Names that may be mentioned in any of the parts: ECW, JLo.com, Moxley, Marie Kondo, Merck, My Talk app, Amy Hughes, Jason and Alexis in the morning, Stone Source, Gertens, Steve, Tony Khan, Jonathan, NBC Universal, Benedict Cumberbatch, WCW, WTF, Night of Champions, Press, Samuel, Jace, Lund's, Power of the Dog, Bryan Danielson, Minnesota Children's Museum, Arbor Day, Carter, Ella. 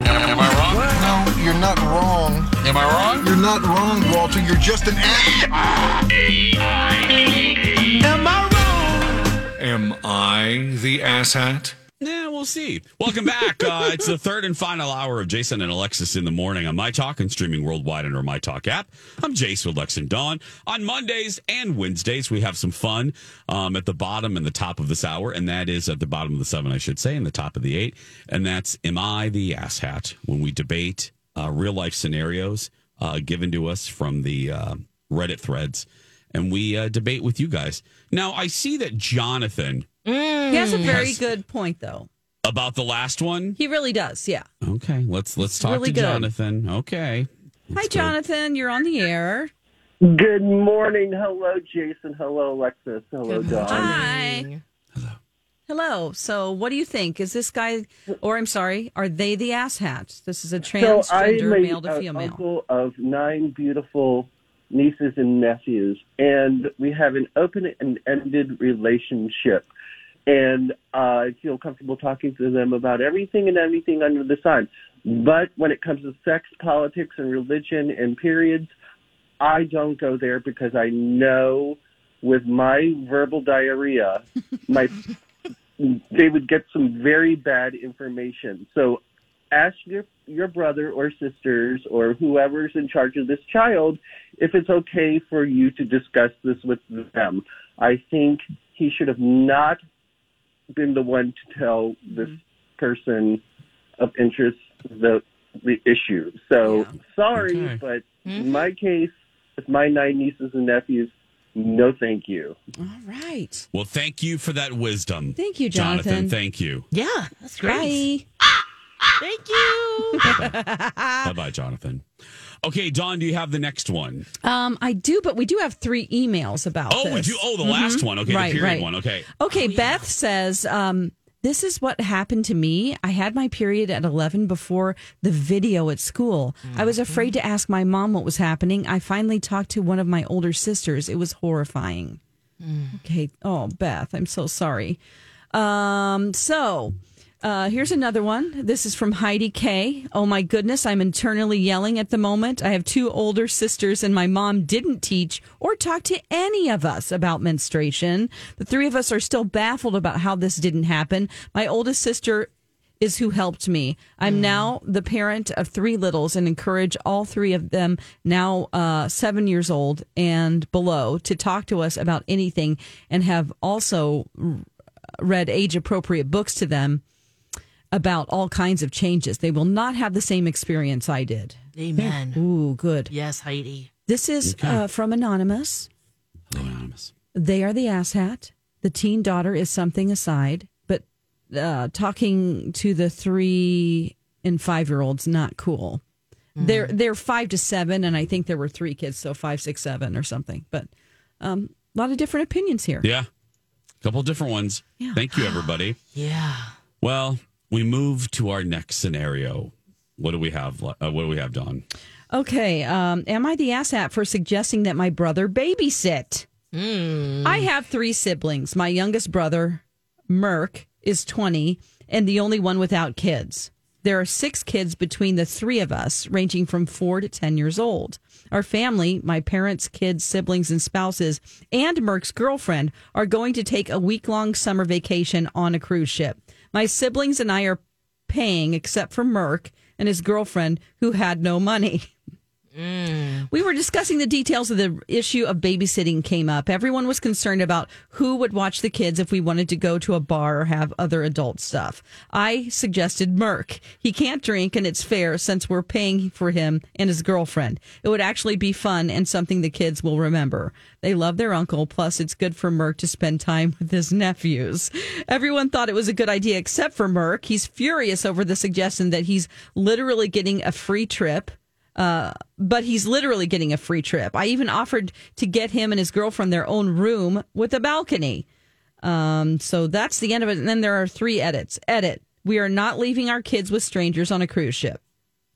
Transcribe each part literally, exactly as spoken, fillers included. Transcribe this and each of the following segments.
Am I wrong? What? No, you're not wrong. Am I wrong? You're not wrong, Walter. You're just an ass. Am I wrong? Am I the asshat? Yeah, we'll see. Welcome back. Uh, it's the third and final hour of Jason and Alexis in the morning on My Talk and streaming worldwide under My Talk app. I'm Jace with Lex and Don. On Mondays and Wednesdays, we have some fun um, at the bottom and the top of this hour, and that is at the bottom of the seven, I should say, and the top of the eight, and that's Am I the Asshat? When we debate uh, real-life scenarios uh, given to us from the uh, Reddit threads, and we uh, debate with you guys. Now, I see that Jonathan... Mm. He has a very has, good point, though. About the last one? He really does, yeah. Okay, let's let's talk really to good. Jonathan. Okay. Let's Hi, go. Jonathan. You're on the air. Good morning. Hello, Jason. Hello, Alexis. Hello, Don. Hi. Hello. Hello. So what do you think? Is this guy, or I'm sorry, are they the asshats? This is a transgender so I'm a, male to female. I'm uncle of nine beautiful nieces and nephews, and we have an open and ended relationship. And uh, I feel comfortable talking to them about everything and everything under the sun. But when it comes to sex, politics, and religion and periods, I don't go there because I know with my verbal diarrhea, my they would get some very bad information. So ask your, your brother or sisters or whoever's in charge of this child if it's okay for you to discuss this with them. I think he should have not been the one to tell this person of interest the the issue. So yeah. sorry, okay. but mm-hmm. in my case, with my nine nieces and nephews, no thank you. All right. Well, thank you for that wisdom. Thank you, Jonathan. Jonathan, thank you. Yeah, that's great. Ah, ah, thank you. Bye-bye. Bye-bye, Jonathan. Okay, Dawn, do you have the next one? Um, I do, but we do have three emails about oh, this. You, oh, the mm-hmm. last one. Okay, right, the period right. one. Okay. Okay, oh, Beth yeah. says, um, this is what happened to me. I had my period at eleven before the video at school. Mm-hmm. I was afraid to ask my mom what was happening. I finally talked to one of my older sisters. It was horrifying. Mm. Okay. Oh, Beth, I'm so sorry. Um, so... Uh, here's another one. This is from Heidi K. Oh, my goodness. I'm internally yelling at the moment. I have two older sisters, and my mom didn't teach or talk to any of us about menstruation. The three of us are still baffled about how this didn't happen. My oldest sister is who helped me. I'm mm. now the parent of three littles and encourage all three of them, now uh, seven years old and below, to talk to us about anything and have also read age-appropriate books to them about all kinds of changes. They will not have the same experience I did. Amen. Ooh, good. Yes, Heidi. This is okay. uh, from Anonymous. Hello, Anonymous. They are the asshat. The teen daughter is something aside, but uh, talking to the three and five-year-olds, not cool. Mm. They're, they're five to seven, and I think there were three kids, so five, six, seven or something. But um, a lot of different opinions here. Yeah. A couple of different ones. Yeah. Thank you, everybody. yeah. Well... We move to our next scenario. What do we have? Uh, what do we have, Don? Okay. Um, am I the asshat for suggesting that my brother babysit? Mm. I have three siblings. My youngest brother, Merck, is twenty and the only one without kids. There are six kids between the three of us, ranging from four to ten years old. Our family, my parents, kids, siblings, and spouses, and Merck's girlfriend are going to take a week-long summer vacation on a cruise ship. My siblings and I are paying except for Merck and his girlfriend, who had no money. Mm. We were discussing the details of the issue of babysitting came up. Everyone was concerned about who would watch the kids if we wanted to go to a bar or have other adult stuff. I suggested Merck. He can't drink, and it's fair since we're paying for him and his girlfriend. It would actually be fun and something the kids will remember. They love their uncle, plus it's good for Merck to spend time with his nephews. Everyone thought it was a good idea except for Merck. He's furious over the suggestion that he's literally getting a free trip. Uh, but he's literally getting a free trip. I even offered to get him and his girlfriend their own room with a balcony. Um, so that's the end of it. And then there are three edits. Edit. We are not leaving our kids with strangers on a cruise ship.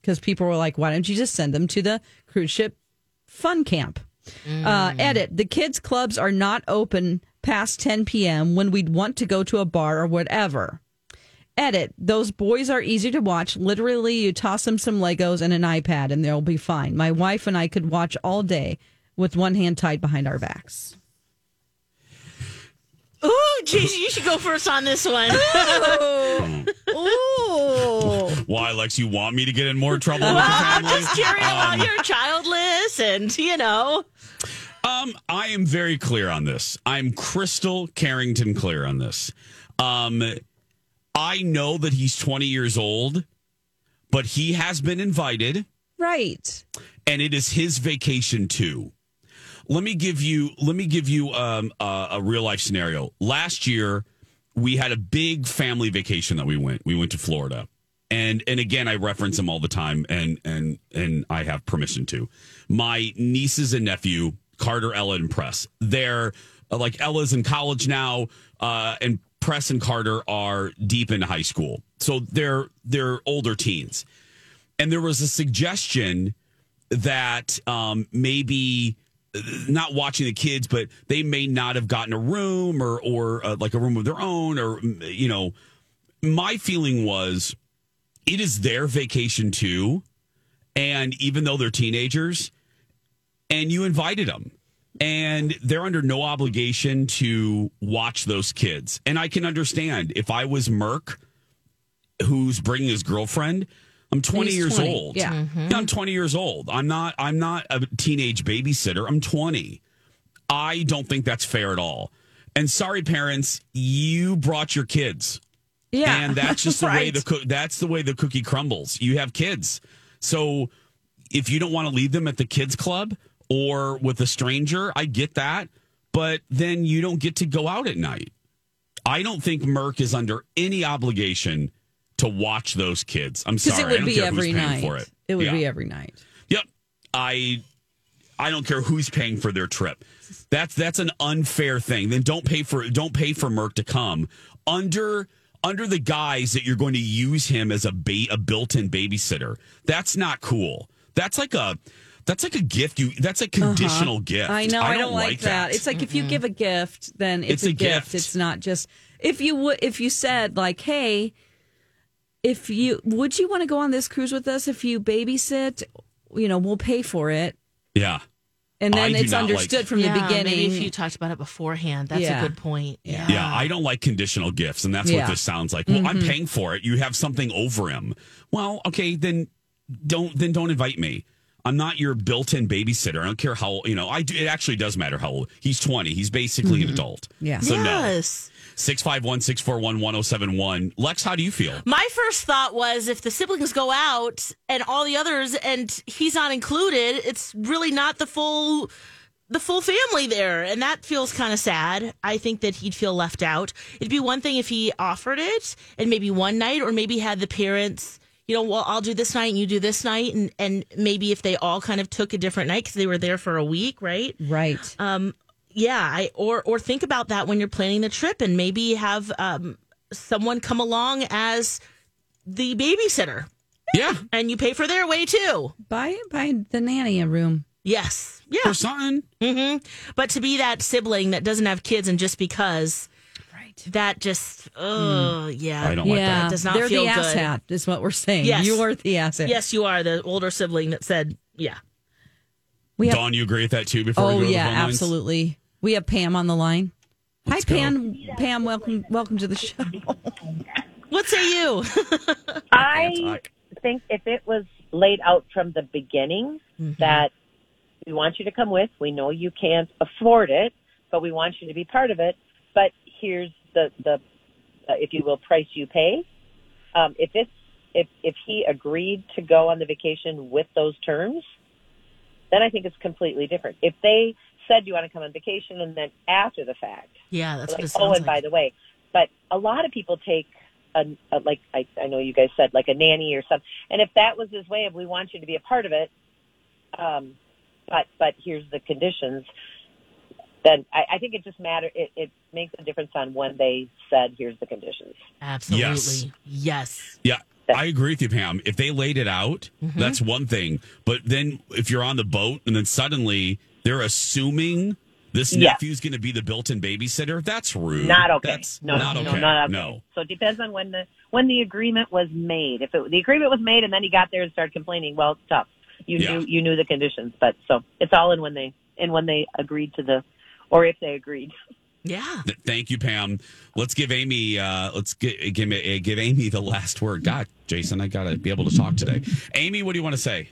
Because people were like, why don't you just send them to the cruise ship fun camp? Mm. Uh, edit. The kids' clubs are not open past ten p.m. when we'd want to go to a bar or whatever. Edit. Those boys are easy to watch. Literally, you toss them some Legos and an iPad and they'll be fine. My wife and I could watch all day with one hand tied behind our backs. Ooh, Jason, you should go first on this one. Ooh. Ooh. Why, Lex, you want me to get in more trouble with the family? I'm just curious um, how you're childless and, you know. Um, I am very clear on this. I'm Crystal Carrington clear on this. Um... I know that he's twenty years old, but he has been invited. Right. And it is his vacation too. Let me give you let me give you um, a, a real life scenario. Last year, we had a big family vacation that we went. We went to Florida. And and again, I reference him all the time and and and I have permission to. My nieces and nephew, Carter, Ella, and Press. They're like Ella's in college now, uh, and Press and Carter are deep into high school, so they're they're older teens. And there was a suggestion that um, maybe not watching the kids, but they may not have gotten a room or or uh, like a room of their own, or you know, my feeling was it is their vacation too, and even though they're teenagers, and you invited them. And they're under no obligation to watch those kids. And I can understand if I was Merck, who's bringing his girlfriend. I'm twenty He's years twenty. Old. Yeah. Mm-hmm. I'm twenty years old. I'm not. I'm not a teenage babysitter. I'm twenty. I don't think that's fair at all. And sorry, parents, you brought your kids. Yeah, and that's just the right. way the co- that's the way the cookie crumbles. You have kids, so if you don't want to leave them at the kids' club. Or with a stranger, I get that, but then you don't get to go out at night. I don't think Merck is under any obligation to watch those kids. I'm sorry, it would I don't be care every who's night. Paying for it. It would yeah. be every night. Yep, I, I don't care who's paying for their trip. That's that's an unfair thing. Then don't pay for don't pay for Merck to come under under the guise that you're going to use him as a ba- a built-in babysitter. That's not cool. That's like a. That's like a gift. You that's a conditional uh-huh. gift. I know. I don't, I don't like, like that. that. It's like mm-hmm. if you give a gift, then it's, it's a, a gift. gift. It's not just if you would if you said like, hey, if you would you want to go on this cruise with us? If you babysit, you know, we'll pay for it. Yeah. And then I it's understood like, from yeah, the beginning. Maybe if you talked about it beforehand, that's yeah. a good point. Yeah. yeah, I don't like conditional gifts, and that's yeah. what this sounds like. Well, mm-hmm. I'm paying for it. You have something over him. Well, okay, then don't then don't invite me. I'm not your built-in babysitter. I don't care how, you know, I do. It actually does matter how old. He's twenty. He's basically mm-hmm. an adult. Yeah. So yes. No. six five one, six four one, one oh seven one. Lex, how do you feel? My first thought was if the siblings go out and all the others and he's not included, it's really not the full the full family there. And that feels kind of sad. I think that he'd feel left out. It'd be one thing if he offered it and maybe one night or maybe had the parents... You know, well, I'll do this night and you do this night. And, and maybe if they all kind of took a different night because they were there for a week, right? Right. Um, yeah. I, or, or think about that when you're planning the trip and maybe have um, someone come along as the babysitter. Yeah. And you pay for their way too. Buy, buy the nanny a room. Yes. Yeah. Or something. Mm-hmm. But to be that sibling that doesn't have kids and just because... That just, oh, mm. yeah. I don't yeah. like that. It does not They're feel good. They're the asshat, is what we're saying. Yes. You are the asshat. Yes, you are, the older sibling that said, yeah. We have, Don, you agree with that, too, before oh, we go yeah, to the phone lines? Absolutely. We have Pam on the line. Let's Hi, go. Pam. Pam, welcome welcome to the show. What say you? I think if it was laid out from the beginning mm-hmm. that we want you to come with, we know you can't afford it, but we want you to be part of it, but here's the, the uh, if you will, price you pay. Um, if it's, if, if he agreed to go on the vacation with those terms, then I think it's completely different. If they said you want to come on vacation and then after the fact. Yeah, that's like, what it sounds oh, and like. By the way. But a lot of people take, a, a, like I, I know you guys said, like a nanny or something. And if that was his way of, we want you to be a part of it, um, but but here's the conditions, then I, I think it just matter. It, it makes a difference on when they said, here's the conditions. Absolutely. Yes. yes. Yeah. I agree with you, Pam. If they laid it out, mm-hmm. that's one thing. But then if you're on the boat and then suddenly they're assuming this nephew's yeah. going to be the built-in babysitter, that's rude. Not okay. That's no, not, no, okay. No, not okay. No. So it depends on when the when the agreement was made. If it, the agreement was made and then he got there and started complaining, well, it's tough. You yeah. knew you knew the conditions, but so it's all in when they in when they agreed to the or if they agreed. Yeah. Thank you, Pam. Let's give Amy. Uh, let's give, give give Amy the last word. God, Jason, I gotta be able to talk today. Amy, what do you want to say?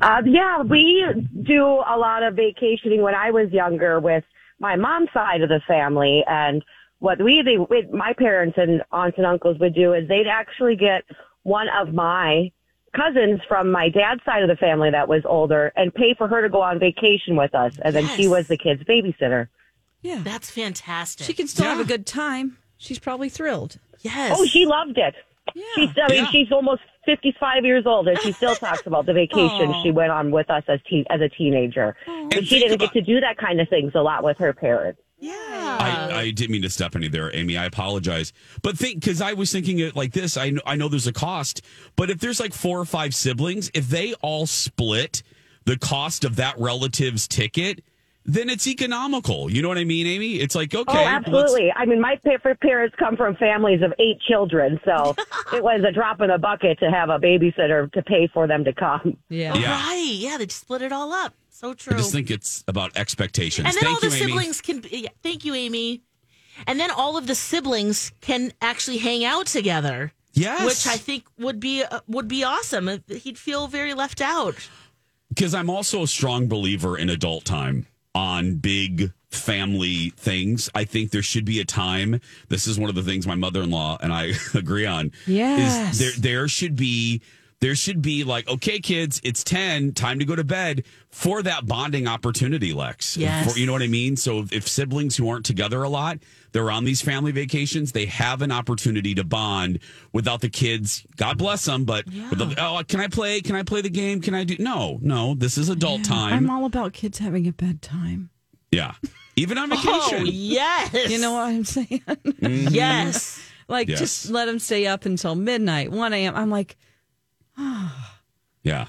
Uh, yeah, we do a lot of vacationing when I was younger with my mom's side of the family, and what we, they, with my parents and aunts and uncles would do is they'd actually get one of my cousins from my dad's side of the family that was older and pay for her to go on vacation with us, and then yes. she was the kid's babysitter. Yeah, that's fantastic. She can still yeah. have a good time. She's probably thrilled. Yes. Oh, she loved it. Yeah. She's, I mean, yeah. she's almost fifty-five years old, and she still talks about the vacation she went on with us as teen, as a teenager. Aww. But and she didn't about- get to do that kind of things a lot with her parents. Yeah. I, I didn't mean to step into there, Amy. I apologize. But think, because I was thinking it like this. I know, I know there's a cost, but if there's like four or five siblings, if they all split the cost of that relative's ticket, then it's economical. You know what I mean, Amy? It's like, okay. Oh, absolutely. I mean, my parents come from families of eight children, so it was a drop in the bucket to have a babysitter to pay for them to come. Yeah. yeah. Right. Yeah, they just split it all up. So true. I just think it's about expectations. And then thank all you, the siblings Amy. Can... Yeah, thank you, Amy. And then all of the siblings can actually hang out together. Yes. Which I think would be uh, would be awesome. He'd feel very left out. Because I'm also a strong believer in adult time. On big family things, I think there should be a time. This is one of the things my mother-in-law and I agree on. Yes, is there there should be there should be like, okay, kids, it's ten, time to go to bed for that bonding opportunity, Lex. Yes, for, you know what I mean. So if siblings who aren't together a lot, they're on these family vacations, they have an opportunity to bond without the kids. God bless them, but yeah. without, oh, can I play? Can I play the game? Can I do? No, no. This is adult yeah, time. I'm all about kids having a bedtime. Yeah, even on vacation. Oh, yes, you know what I'm saying. Mm-hmm. Yes, like yes. just let them stay up until midnight, one a.m. I'm like, oh. yeah.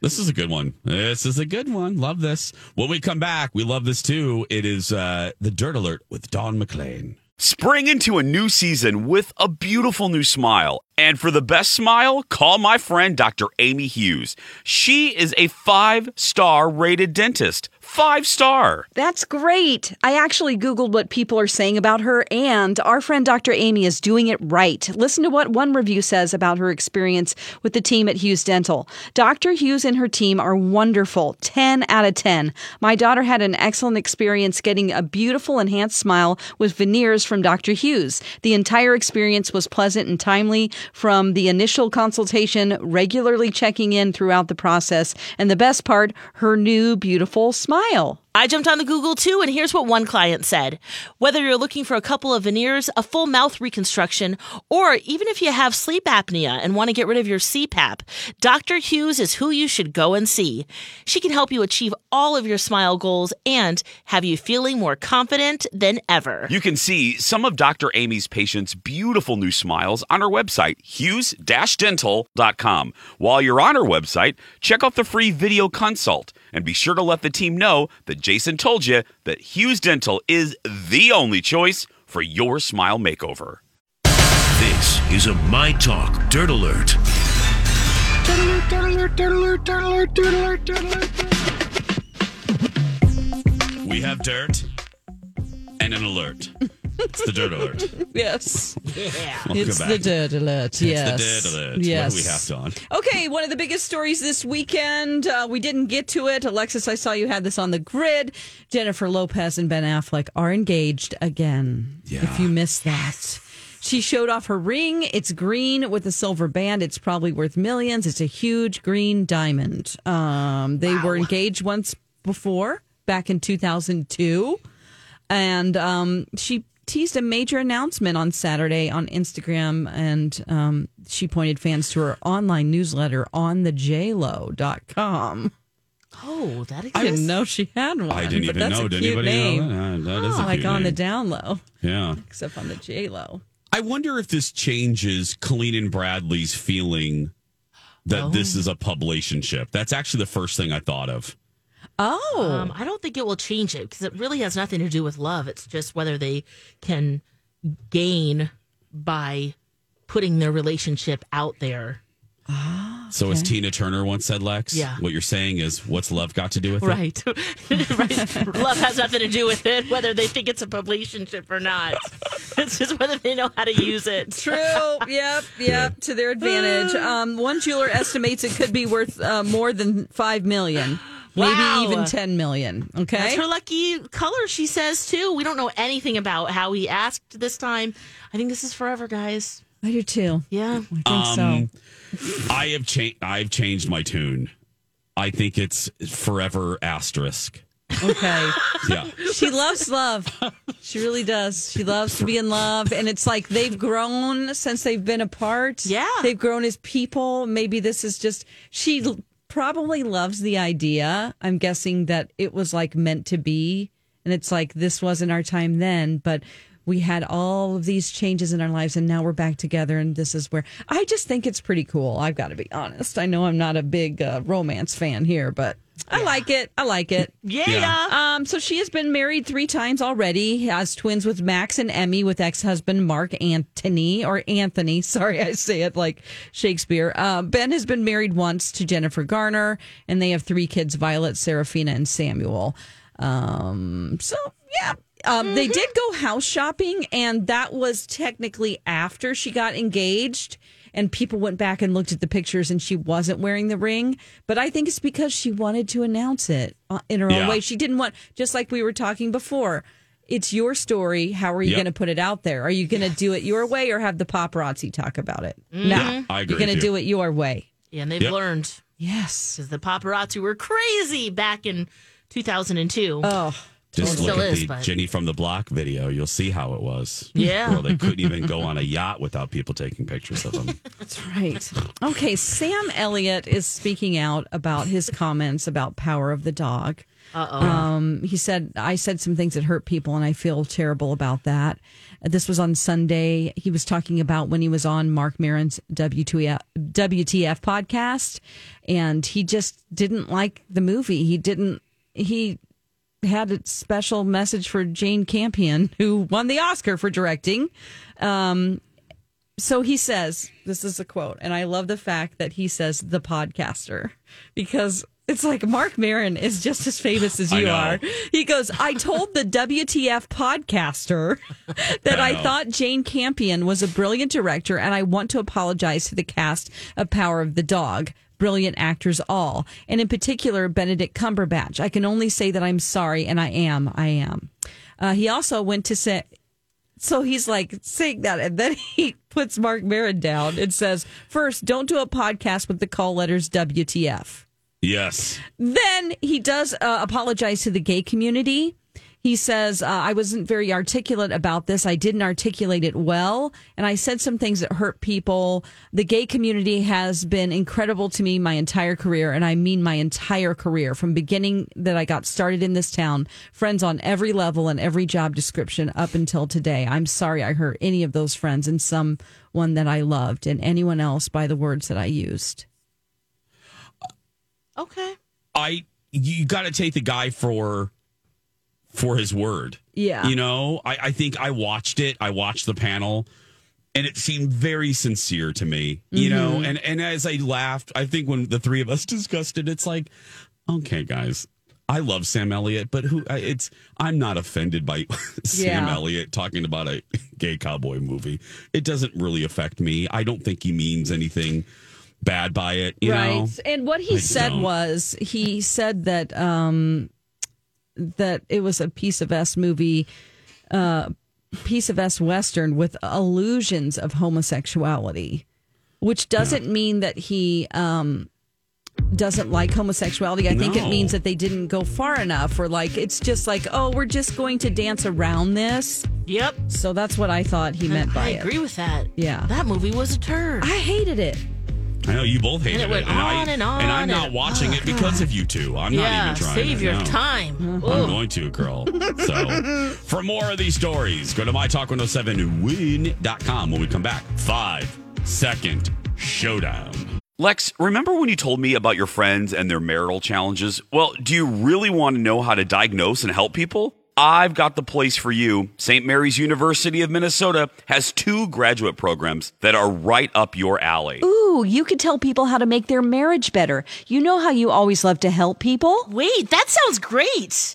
This is a good one. This is a good one. Love this. When we come back, we love this too. It is uh, the Dirt Alert with Don McLean. Spring into a new season with a beautiful new smile. And for the best smile, call my friend Doctor Amy Hughes. She is a five-star rated dentist. Five star. That's great. I actually Googled what people are saying about her, and our friend Doctor Amy is doing it right. Listen to what one review says about her experience with the team at Hughes Dental. Doctor Hughes and her team are wonderful. ten out of ten. My daughter had an excellent experience getting a beautiful enhanced smile with veneers from Doctor Hughes. The entire experience was pleasant and timely from the initial consultation, regularly checking in throughout the process, and the best part, her new beautiful smile. I jumped on the Google too, and here's what one client said. Whether you're looking for a couple of veneers, a full mouth reconstruction, or even if you have sleep apnea and want to get rid of your C PAP, Doctor Hughes is who you should go and see. She can help you achieve all of your smile goals and have you feeling more confident than ever. You can see some of Doctor Amy's patients' beautiful new smiles on her website, hughes dash dental dot com. While you're on her website, check out the free video consult. And be sure to let the team know that Jason told you that Hughes Dental is the only choice for your smile makeover. This is a My Talk Dirt Alert. We have dirt and an alert. It's the dirt alert. Yes. Yeah. We'll it's the dirt alert. Yes. It's the dirt alert. Yes. What do we have, Don? Okay, one of the biggest stories this weekend. Uh, we didn't get to it. Alexis, I saw you had this on the grid. Jennifer Lopez and Ben Affleck are engaged again. Yeah. If you missed that. She showed off her ring. It's green with a silver band. It's probably worth millions. It's a huge green diamond. Um, they wow. were engaged once before, back in two thousand two. And um, she teased a major announcement on Saturday on Instagram. And um, she pointed fans to her online newsletter on the J Lo dot com. Oh, that exists? I didn't know she had one. I didn't even know. Did anybody name. know that? Uh, that oh, is a like cute on name. The down low. Yeah. Except on the J Lo. I wonder if this changes Colleen and Bradley's feeling that oh. this is a publicationship. That's actually the first thing I thought of. Oh. Um, I don't think it will change it because it really has nothing to do with love. It's just whether they can gain by putting their relationship out there. Oh, okay. So as Tina Turner once said, Lex, yeah. what you're saying is, what's love got to do with right. it? Right. Love has nothing to do with it, whether they think it's a publicationship or not. It's just whether they know how to use it. True. Yep. Yep. Yeah. To their advantage. Um, one jeweler estimates it could be worth uh, more than five million dollars. Maybe wow. even ten million dollars. Okay. That's her lucky color, she says, too. We don't know anything about how he asked this time. I think this is forever, guys. I do, too. Yeah. I think um, so. I have cha- I've changed my tune. I think it's forever asterisk. Okay. Yeah. She loves love. She really does. She loves to be in love. And it's like they've grown since they've been apart. Yeah. They've grown as people. Maybe this is just... She l- probably loves the idea. I'm guessing that it was like meant to be. And it's like, this wasn't our time then, but... We had all of these changes in our lives, and now we're back together, and this is where... I just think it's pretty cool. I've got to be honest. I know I'm not a big uh, romance fan here, but yeah. I like it. I like it. Yeah. yeah. Um. So she has been married three times already, has twins with Max and Emmy, with ex-husband Mark Antony, or Anthony. Sorry, I say it like Shakespeare. Uh, Ben has been married once to Jennifer Garner, and they have three kids, Violet, Serafina, and Samuel. Um. So, yeah. Um, mm-hmm. They did go house shopping, and that was technically after she got engaged, and people went back and looked at the pictures, and she wasn't wearing the ring. But I think it's because she wanted to announce it in her yeah. own way. She didn't want, just like we were talking before, it's your story. How are you yep. going to put it out there? Are you going to yes. do it your way or have the paparazzi talk about it? Mm-hmm. No, yeah, I agree you're going to do it your way. Yeah, and they've yep. learned. Yes. Because the paparazzi were crazy back in two thousand two. Oh, Just well, look at the is, but... Jenny from the Block video. You'll see how it was. Yeah. Well, they couldn't even go on a yacht without people taking pictures of them. That's right. Okay, Sam Elliott is speaking out about his comments about Power of the Dog. Uh-oh. Um, he said, I said some things that hurt people, and I feel terrible about that. This was on Sunday. He was talking about when he was on Mark Maron's W T F podcast, and he just didn't like the movie. He didn't... He... had a special message for Jane Campion, who won the Oscar for directing. Um, so he says, this is a quote, and I love the fact that he says the podcaster, because it's like Mark Maron is just as famous as you are. He goes, I told the W T F podcaster that I, I thought Jane Campion was a brilliant director, and I want to apologize to the cast of Power of the Dog. Brilliant actors all, and in particular Benedict Cumberbatch. I can only say that I'm sorry, and I am. I am. Uh, he also went to say, so he's like saying that, and then he puts Mark Maron down and says, first, don't do a podcast with the call letters W T F. Yes. Then he does uh, apologize to the gay community. He says, uh, I wasn't very articulate about this. I didn't articulate it well. And I said some things that hurt people. The gay community has been incredible to me my entire career. And I mean my entire career from beginning that I got started in this town. Friends on every level and every job description up until today. I'm sorry I hurt any of those friends and someone that I loved and anyone else by the words that I used. Okay. I you got to take the guy for... for his word. Yeah. You know, I, I think I watched it. I watched the panel and it seemed very sincere to me, you mm-hmm. know, and, and as I laughed, I think when the three of us discussed it, it's like, okay, guys, I love Sam Elliott, but who it's I'm not offended by Sam yeah. Elliott talking about a gay cowboy movie. It doesn't really affect me. I don't think he means anything bad by it. You right. know? And what he I said don't. was he said that um, that it was a piece of S movie, uh, piece of S Western with allusions of homosexuality, which doesn't yeah. mean that he um, doesn't like homosexuality. I no. think it means that they didn't go far enough, or like it's just like, oh, we're just going to dance around this. Yep. So that's what I thought he meant I, by I it. I agree with that. Yeah. That movie was a turd. I hated it. I know you both hated it. And it went it, and on I, and on. And I'm not and, watching oh, it because God. of you two. I'm yeah, not even trying. Save your no. time. Mm-hmm. I'm going to, girl. So, for more of these stories, go to my talk one oh seven win dot com. When we come back, five second showdown. Lex, remember when you told me about your friends and their marital challenges? Well, do you really want to know how to diagnose and help people? I've got the place for you. Saint Mary's University of Minnesota has two graduate programs that are right up your alley. Ooh, you could tell people how to make their marriage better. You know how you always love to help people? Wait, that sounds great.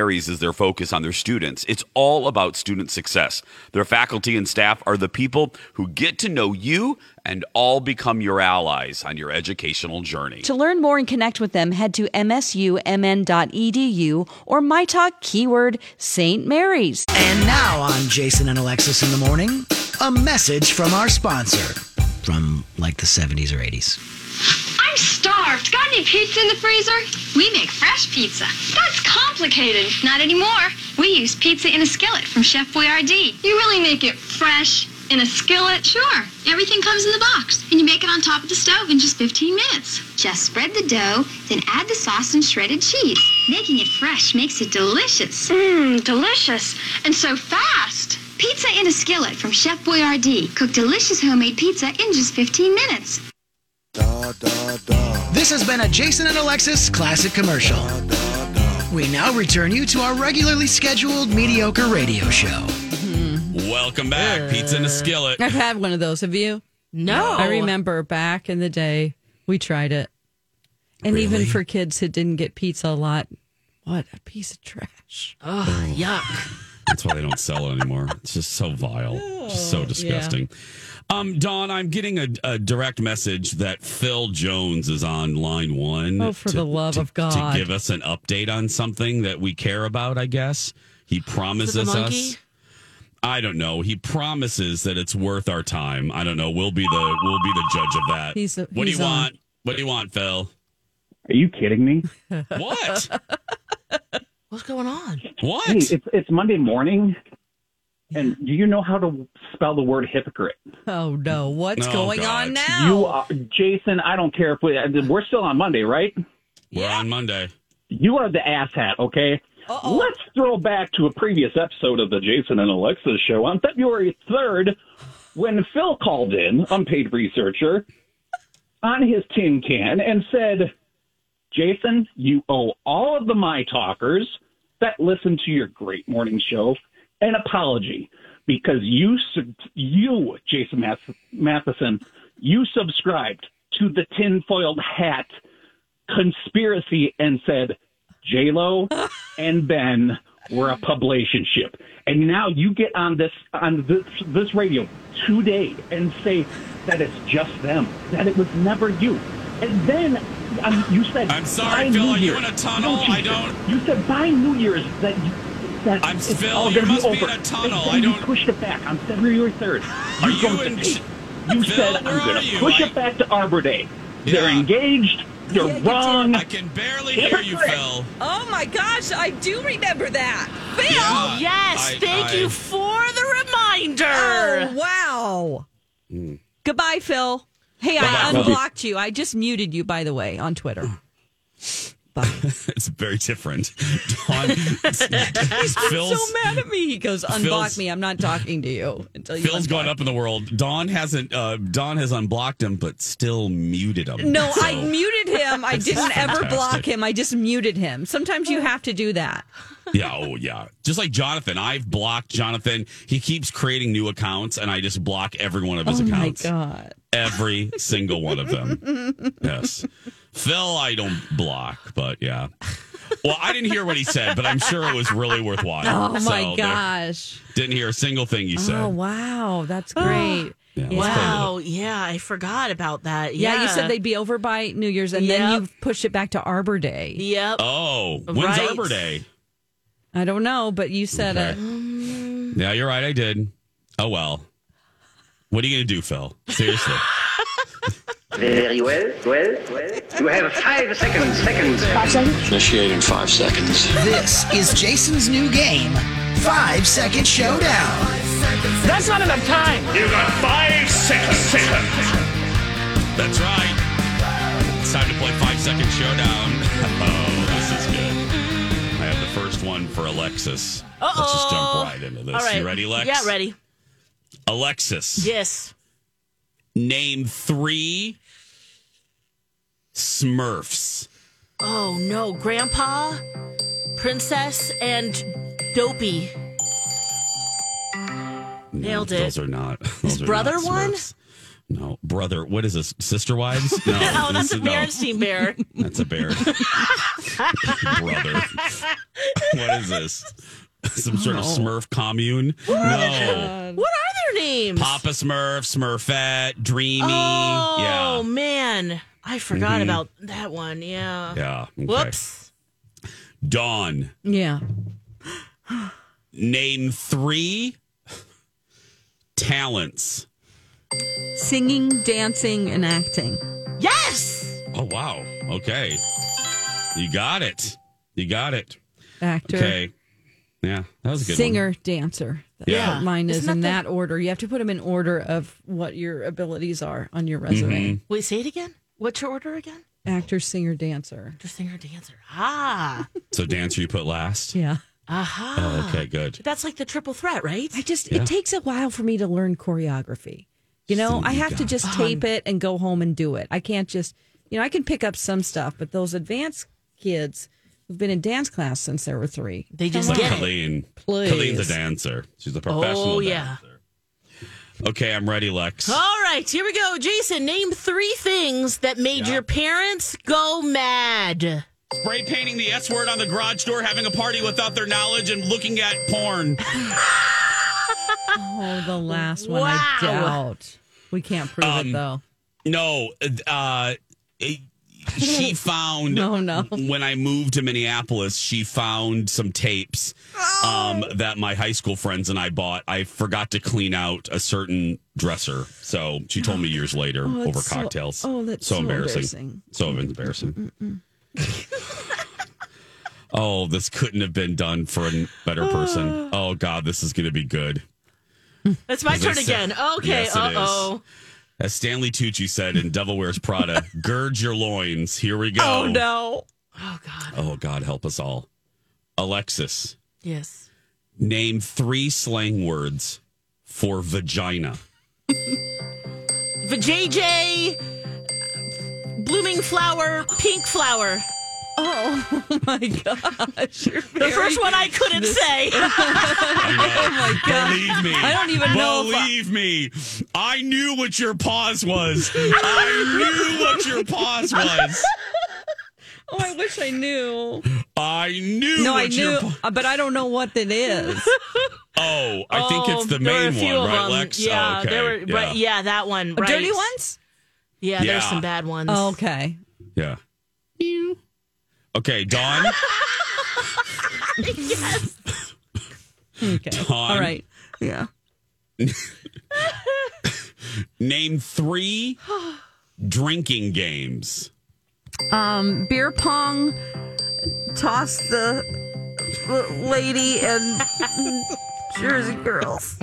is their focus on their students. It's all about student success. Their faculty and staff are the people who get to know you and all become your allies on your educational journey. To learn more and connect with them, head to m s u m n dot e d u or My Talk keyword Saint Mary's. And now on Jason and Alexis in the Morning, a message from our sponsor from like the seventies or eighties. I'm starved. Got any pizza in the freezer? We make fresh pizza. That's complicated. Not anymore. We use pizza in a skillet from Chef Boyardee. You really make it fresh in a skillet? Sure. Everything comes in the box, and you make it on top of the stove in just fifteen minutes. Just spread the dough, then add the sauce and shredded cheese. Making it fresh makes it delicious. Mmm, delicious. And so fast. Pizza in a skillet from Chef Boyardee. Cook delicious homemade pizza in just fifteen minutes. Da, da, da. This has been a Jason and Alexis classic commercial. Da, da, da. We now return you to our regularly scheduled mediocre radio show. Mm. Welcome back, uh, pizza in a skillet. I've had one of those. Have you? No. I remember back in the day, we tried it. And really? Even for kids who didn't get pizza a lot, what a piece of trash. Oh, oh. Yuck. That's why they don't sell it anymore. It's just so vile. Oh, just so disgusting. Yeah. Um, Don, I'm getting a, a direct message that Phil Jones is on line one. Oh, for to, the love to, of God. To give us an update on something that we care about, I guess. He promises us. I don't know. He promises that it's worth our time. I don't know. We'll be the we'll be the judge of that. He's a, what he's do you on. want? What do you want, Phil? Are you kidding me? What? What's going on? What? Hey, it's it's Monday morning. And do you know how to spell the word hypocrite? Oh, no. What's oh, going God. on now? You are, Jason, I don't care if we, we're still on Monday, right? We're yeah. on Monday. You are the asshat, okay? Uh-oh. Let's throw back to a previous episode of the Jason and Alexis show on February third when Phil called in, unpaid researcher, on his tin can and said, Jason, you owe all of the My Talkers that listen to your great morning show an apology, because you, you Jason Matheson, you subscribed to the tinfoiled hat conspiracy and said J-Lo and Ben were a publicationship. And now you get on this on this, this radio today and say that it's just them, that it was never you. And then um, you said, I'm sorry, Phil, are you in a tunnel? No, I don't. You said by New Year's that you, That I'm Phil. You must be, be in a tunnel. I don't. You pushed it back on February third. Are you in? Ch- you Phil, said I'm going to push I... it back to Arbor Day. Yeah. They're engaged. You're yeah, wrong. I can barely hear you, Phil. Oh my gosh, I do remember that, Phil. Yeah, yes, I, thank I... you for the reminder. Oh wow. Mm. Goodbye, Phil. Hey, Goodbye, I unblocked Phil. you. I just muted you, by the way, on Twitter. Bye. It's very different. Don, he's so mad at me. He goes, unblock me. I'm not talking to you until you. Phil's gone up in the world. Don hasn't. Uh, Don has unblocked him, but still muted him. No, so. I muted him. I didn't ever block him. I just muted him. Sometimes you have to do that. Yeah. Oh, yeah. Just like Jonathan, I've blocked Jonathan. He keeps creating new accounts, and I just block every one of his oh accounts. Oh my god. Every single one of them. Yes. Phil, I don't block, but yeah. Well, I didn't hear what he said, but I'm sure it was really worthwhile. Oh, so my gosh. Didn't hear a single thing you said. Oh, wow. That's great. Yeah, wow. Yeah, I forgot about that. Yeah. yeah, you said they'd be over by New Year's, and yep. then you pushed it back to Arbor Day. Yep. Oh, when's right. Arbor Day? I don't know, but you said okay. it. Yeah, you're right. I did. Oh, well. What are you going to do, Phil? Seriously. Very well, well, well. You have five seconds, seconds. Five seconds. Initiate in five seconds. This is Jason's new game, Five Second Showdown. That's not enough time. You got five seconds. seconds. That's right. It's time to play Five Second Showdown. Oh, this is good. I have the first one for Alexis. Uh-oh. Let's just jump right into this. All right. You ready, Lex? Yeah, ready. Alexis. Yes. Name three Smurfs. Oh, no. Grandpa, Princess, and Dopey. No, nailed it. Those are not. Those His are brother not one? No. Brother. What is this? Sister Wives? No. Oh, that's a bear. No. bear. That's a bear. Brother. What is this? Some sort of Smurf commune? What? No. What are names? Papa Smurf, Smurfette, Dreamy. Oh, yeah. man. I forgot mm-hmm. about that one. Yeah. Yeah. Okay. Whoops. Dawn. Yeah. Name three talents. Singing, dancing, and acting. Yes! Oh, wow. Okay. You got it. You got it. Actor. Okay. Yeah, that was a good Singer, one. dancer. That's yeah. what mine is Isn't in that, that order. You have to put them in order of what your abilities are on your resume. Mm-hmm. Wait, say it again? What's your order again? Actor, singer, dancer. Actor, singer, dancer. Ah. So dancer you put last? Yeah. Aha. Uh-huh. Oh, okay, good. That's like the triple threat, right? I just yeah. It takes a while for me to learn choreography. You know, so I have to just it. tape it and go home and do it. I can't just, you know, I can pick up some stuff, but those advanced kids... We've been in dance class since there were three. They just like get Colleen. It. Please. Colleen's a dancer. She's a professional oh, yeah. dancer. Okay, I'm ready, Lex. All right, here we go. Jason, name three things that made yeah. your parents go mad. Spray painting the S word on the garage door, having a party without their knowledge, and looking at porn. Oh, the last one. Wow. I doubt. We can't prove um, it, though. No. Uh, it, She found no, no. when I moved to Minneapolis, she found some tapes um, that my high school friends and I bought. I forgot to clean out a certain dresser. So she told me years later oh, over cocktails. So, oh, that's so, so embarrassing. embarrassing. So embarrassing. Oh, this couldn't have been done for a better person. Oh, God, this is going to be good. It's my turn again. Okay. Yes, uh-oh. Is. As Stanley Tucci said in Devil Wears Prada, gird your loins. Here we go. Oh, no. Oh, God. Oh, God, help us all. Alexis. Yes. Name three slang words for vagina. Vajayjay, blooming flower, pink flower. Oh, my gosh. You're very, the first one I couldn't this, say. I oh, my God. Believe me. I don't even know. Believe I, me. I knew what your pause was. I knew what your pause was. Oh, I wish I knew. I knew no, what I knew, your pause but I don't know what that is. Oh, I think oh, it's the main one, right, Lex? Yeah, oh, okay. there were, yeah. Right, yeah, that one. Right. Dirty ones? Yeah, yeah, there's some bad ones. Oh, okay. Yeah. You. Okay, Dawn. Yes. Okay. Dawn. All right. Yeah. Name three drinking games. Um, beer pong, toss the lady, and Jersey Girls.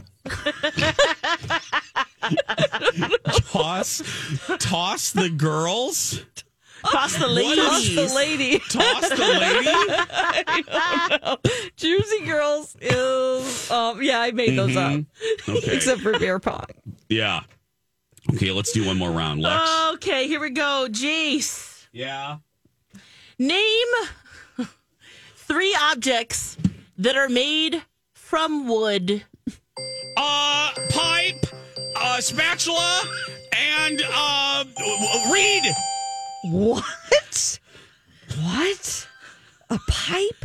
toss, toss the girls. Toss the lady. Toss the lady. Toss the lady? I don't know. Juicy Girls is... Um, yeah, I made those mm-hmm. up. Okay. Except for beer pong. Yeah. Okay, let's do one more round, Lex. Okay, here we go. Jace. Yeah? Name three objects that are made from wood. Uh, pipe, uh, spatula, and uh, reed. What? What? A pipe?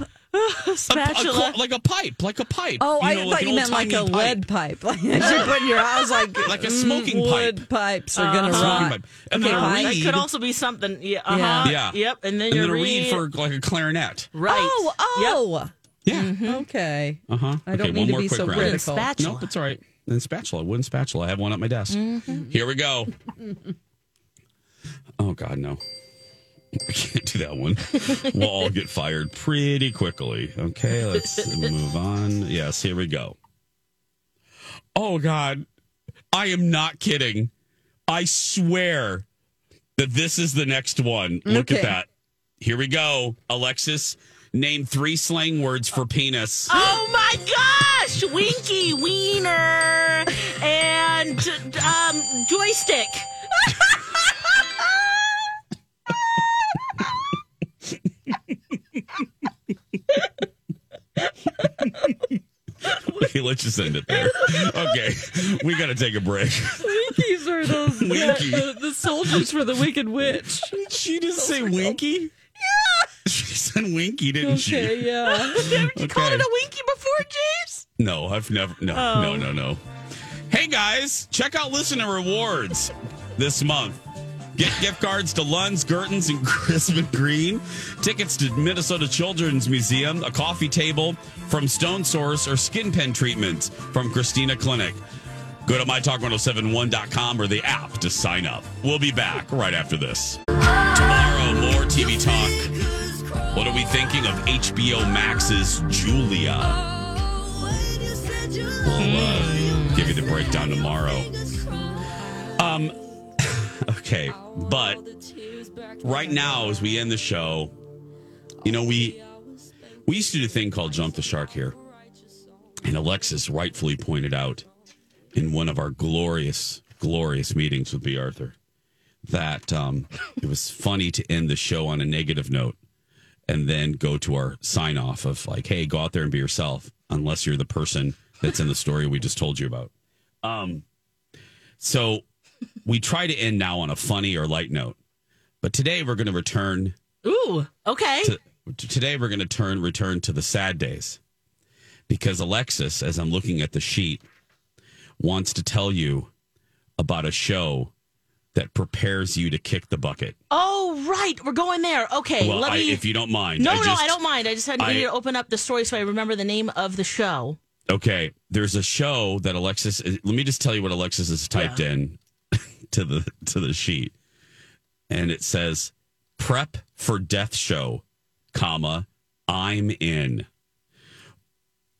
A spatula? A, a, like a pipe, like a pipe. Oh, you know, I thought like you meant like a pipe. Lead pipe. Like, as you put in your eyes, like, like a smoking mm, pipe. Wood pipes are going to rot. And then a reed. That could also be something. Yeah. Uh-huh. yeah. Yep. And then you're a reed for like a clarinet. Right. Oh, oh. Yep. Yeah. Mm-hmm. Okay. Uh huh. I don't okay, need to be so round. critical. Spatula. Nope, it's all right. And spatula, wooden spatula. I have one at my desk. Mm-hmm. Here we go. Oh God, no! I can't do that one. We'll all get fired pretty quickly. Okay, let's move on. Yes, here we go. Oh God, I am not kidding. I swear that this is the next one. Okay. Look at that. Here we go, Alexis. Name three slang words for penis. Oh my gosh! Winky, wiener, and um, joystick. Okay, let's just end it there. Okay, we got to take a break. Winkies are those Winky. the, the soldiers for the Wicked Witch. Did she just those say Winky? Cool. She said winky, didn't she? Okay, you? yeah. Haven't you okay. called it a winky before, James? No, I've never. No, oh. no, no, no. Hey, guys, check out Listener Rewards this month. Get gift cards to Lund's, Gertens, and Crispin Green, tickets to Minnesota Children's Museum, a coffee table from Stone Source, or skin pen treatments from Christina Clinic. Go to my talk one oh seven one dot com or the app to sign up. We'll be back right after this. Tomorrow, more T V talk. What are we thinking of H B O Max's Julia? We'll uh, give you the breakdown tomorrow. Um, okay, but right now as we end the show, you know, we we used to do a thing called Jump the Shark here. And Alexis rightfully pointed out in one of our glorious, glorious meetings with B. Arthur that um, it was funny to end the show on a negative note. And then go to our sign off of like, hey, go out there and be yourself, unless you're the person that's in the story we just told you about. Um, so we try to end now on a funny or light note, but today we're going to return. Ooh, okay. To, today we're going to turn return to the sad days, because Alexis, as I'm looking at the sheet, wants to tell you about a show that prepares you to kick the bucket. Oh, right. We're going there. Okay. Well, let me... I, if you don't mind. No, I just, no, I don't mind. I just had I... to open up the story so I remember the name of the show. Okay. There's a show that Alexis... Let me just tell you what Alexis has typed yeah. in to the to the sheet. And it says, prep for death show, comma, I'm in.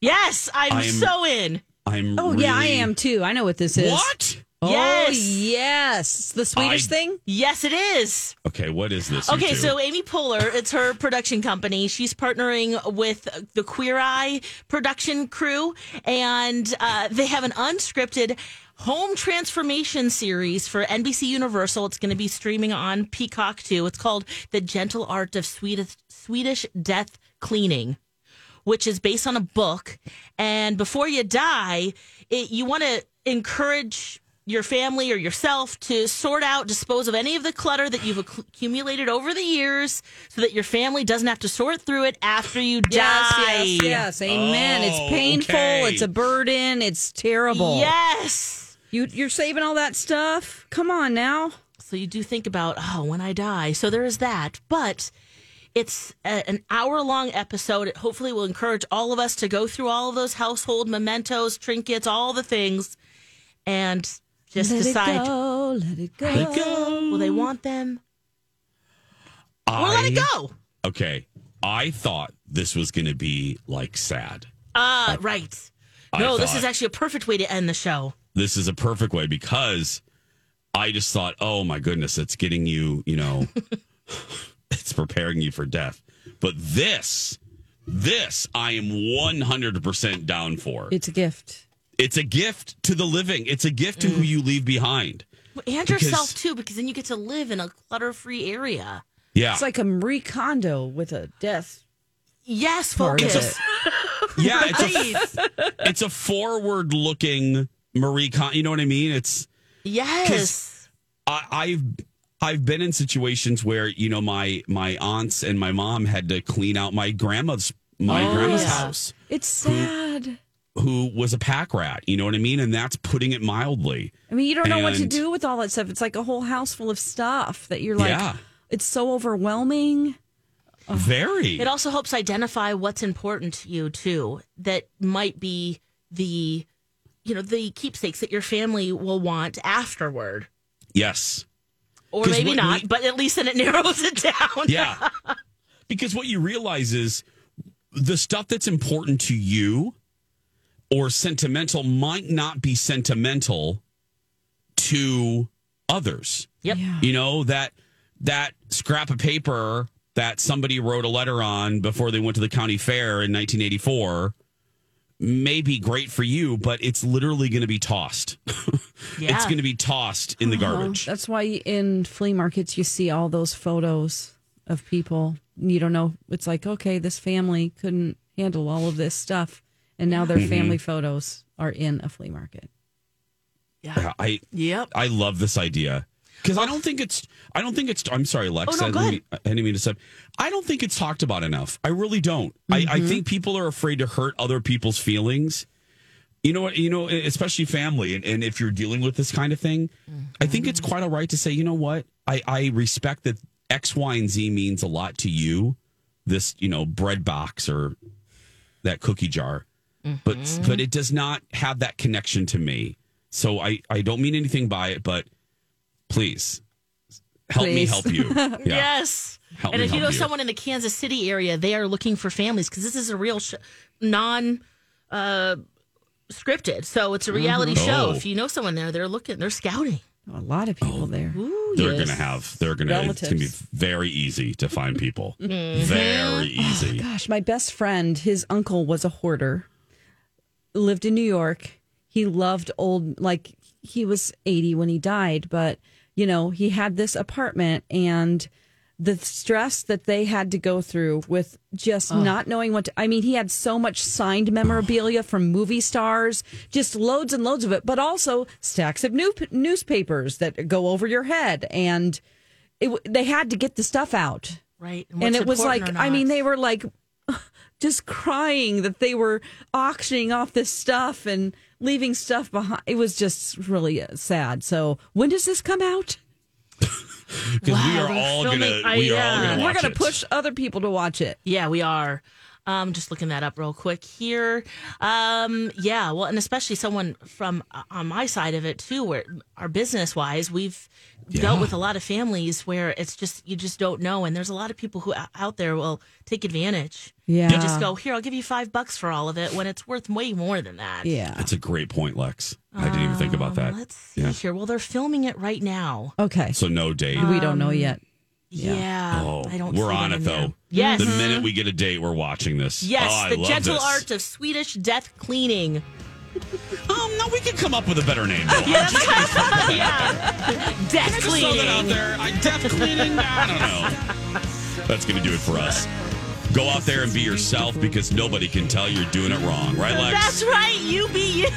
Yes, I'm, I'm so in. I'm Oh, really... yeah, I am too. I know what this is. What? Yes. Oh, yes. The Swedish I, thing? Yes, it is. Okay, what is this? Okay, so Amy Poehler, it's her production company. She's partnering with the Queer Eye production crew, and uh, they have an unscripted home transformation series for N B C Universal. It's going to be streaming on Peacock, too. It's called The Gentle Art of Swedish, Swedish Death Cleaning, which is based on a book. And before you die, it, you want to encourage your family or yourself to sort out, dispose of any of the clutter that you've accumulated over the years so that your family doesn't have to sort through it after you die. Yes, yes, yes. Amen. Oh, it's painful. Okay. It's a burden. It's terrible. Yes. You, you're saving all that stuff? Come on now. So you do think about, oh, when I die. So there is that. But it's a, an hour-long episode. It hopefully will encourage all of us to go through all of those household mementos, trinkets, all the things, and... Just let decide. It go, let it go. Let it go. Will they want them? I, or let it go. Okay. I thought this was going to be like sad. Uh, I, right. I no, thought, this is actually a perfect way to end the show. This is a perfect way because I just thought, oh my goodness, it's getting you, you know, it's preparing you for death. But this, this I am one hundred percent down for. It's a gift. It's a gift to the living. It's a gift to mm. who you leave behind. Well, and because, yourself, too, because then you get to live in a clutter-free area. Yeah. It's like a Marie Kondo with a death. Yes, focus. Yeah, it's a, it's a forward-looking Marie Kondo. You know what I mean? It's yes. I, I've I've been in situations where, you know, my my aunts and my mom had to clean out my grandma's my oh, grandma's yeah. house. It's sad. Who, who was a pack rat, you know what I mean? And that's putting it mildly. I mean, you don't know and, what to do with all that stuff. It's like a whole house full of stuff that you're like, yeah. it's so overwhelming. Oh. Very. It also helps identify what's important to you, too, that might be the, you know, the keepsakes that your family will want afterward. Yes. Or maybe not, we, but at least then it narrows it down. Yeah. Because what you realize is the stuff that's important to you or sentimental might not be sentimental to others. Yep. Yeah. You know, that that scrap of paper that somebody wrote a letter on before they went to the county fair in nineteen eighty-four may be great for you, but it's literally going to be tossed. Yeah. It's going to be tossed in the garbage. That's why in flea markets you see all those photos of people. You don't know. It's like, okay, this family couldn't handle all of this stuff. And now their family mm-hmm. photos are in a flea market. Yeah, I yep. I love this idea because I don't think it's. I don't think it's. I'm sorry, Lex. Oh, no, I, didn't mean, I didn't mean to say. I don't think it's talked about enough. I really don't. Mm-hmm. I, I think people are afraid to hurt other people's feelings. You know what? You know, especially family, and, and if you're dealing with this kind of thing, mm-hmm. I think it's quite all right to say, you know what? I, I respect that X, Y, and Z means a lot to you. This, you know, bread box or that cookie jar. Mm-hmm. But but it does not have that connection to me. So I, I don't mean anything by it, but please help please. me help you. Yeah. Yes. Help and me, if you know you. someone in the Kansas City area, they are looking for families because this is a real sh- non uh, scripted. So it's a reality mm-hmm. show. Oh. If you know someone there, they're looking, they're scouting. A lot of people oh, there. Ooh, they're yes. going to have, they're going to, it's going to be very easy to find people. mm-hmm. Very easy. Oh, gosh, my best friend, his uncle was a hoarder. Lived in New York. He loved old, like he was eighty when he died, but you know, he had this apartment and the stress that they had to go through with just oh. not knowing what to, I mean, he had so much signed memorabilia from movie stars, just loads and loads of it, but also stacks of new newspapers that go over your head. And it, they had to get the stuff out. Right. And, and it was like, I mean, they were like, just crying that they were auctioning off this stuff and leaving stuff behind. It was just really sad. So when does this come out? Because wow, we are all going to we are yeah. all going to We're going to push other people to watch it. Yeah, we are. Um, just looking that up real quick here. Um, yeah, well, and especially someone from uh, on my side of it, too, where our business-wise, we've yeah. dealt with a lot of families where it's just, you just don't know. And there's a lot of people who out there will take advantage. Yeah. You just go, here, I'll give you five bucks for all of it when it's worth way more than that. Yeah. That's a great point, Lex. I didn't even think about that. Um, let's see yeah. here. Well, they're filming it right now. Okay. So no date. Um, we don't know yet. Yeah, yeah. Oh, I don't we're see on it, though. There. Yes. The minute we get a date, we're watching this. Yes, oh, I the love gentle this. art of Swedish death cleaning. um, no, we can come up with a better name. Though. Yeah, that's kind of, yeah. Death cleaning. There's something out there. I death cleaning? I don't know. That's going to do it for us. Go out there and be yourself because nobody can tell you're doing it wrong. Right, Lex? That's right. You be you.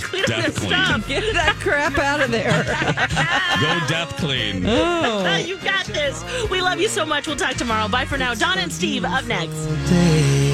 Clear death this up. Get that crap out of there. Go death clean. Oh. You got this. We love you so much. We'll talk tomorrow. Bye for now. Don and Steve up next.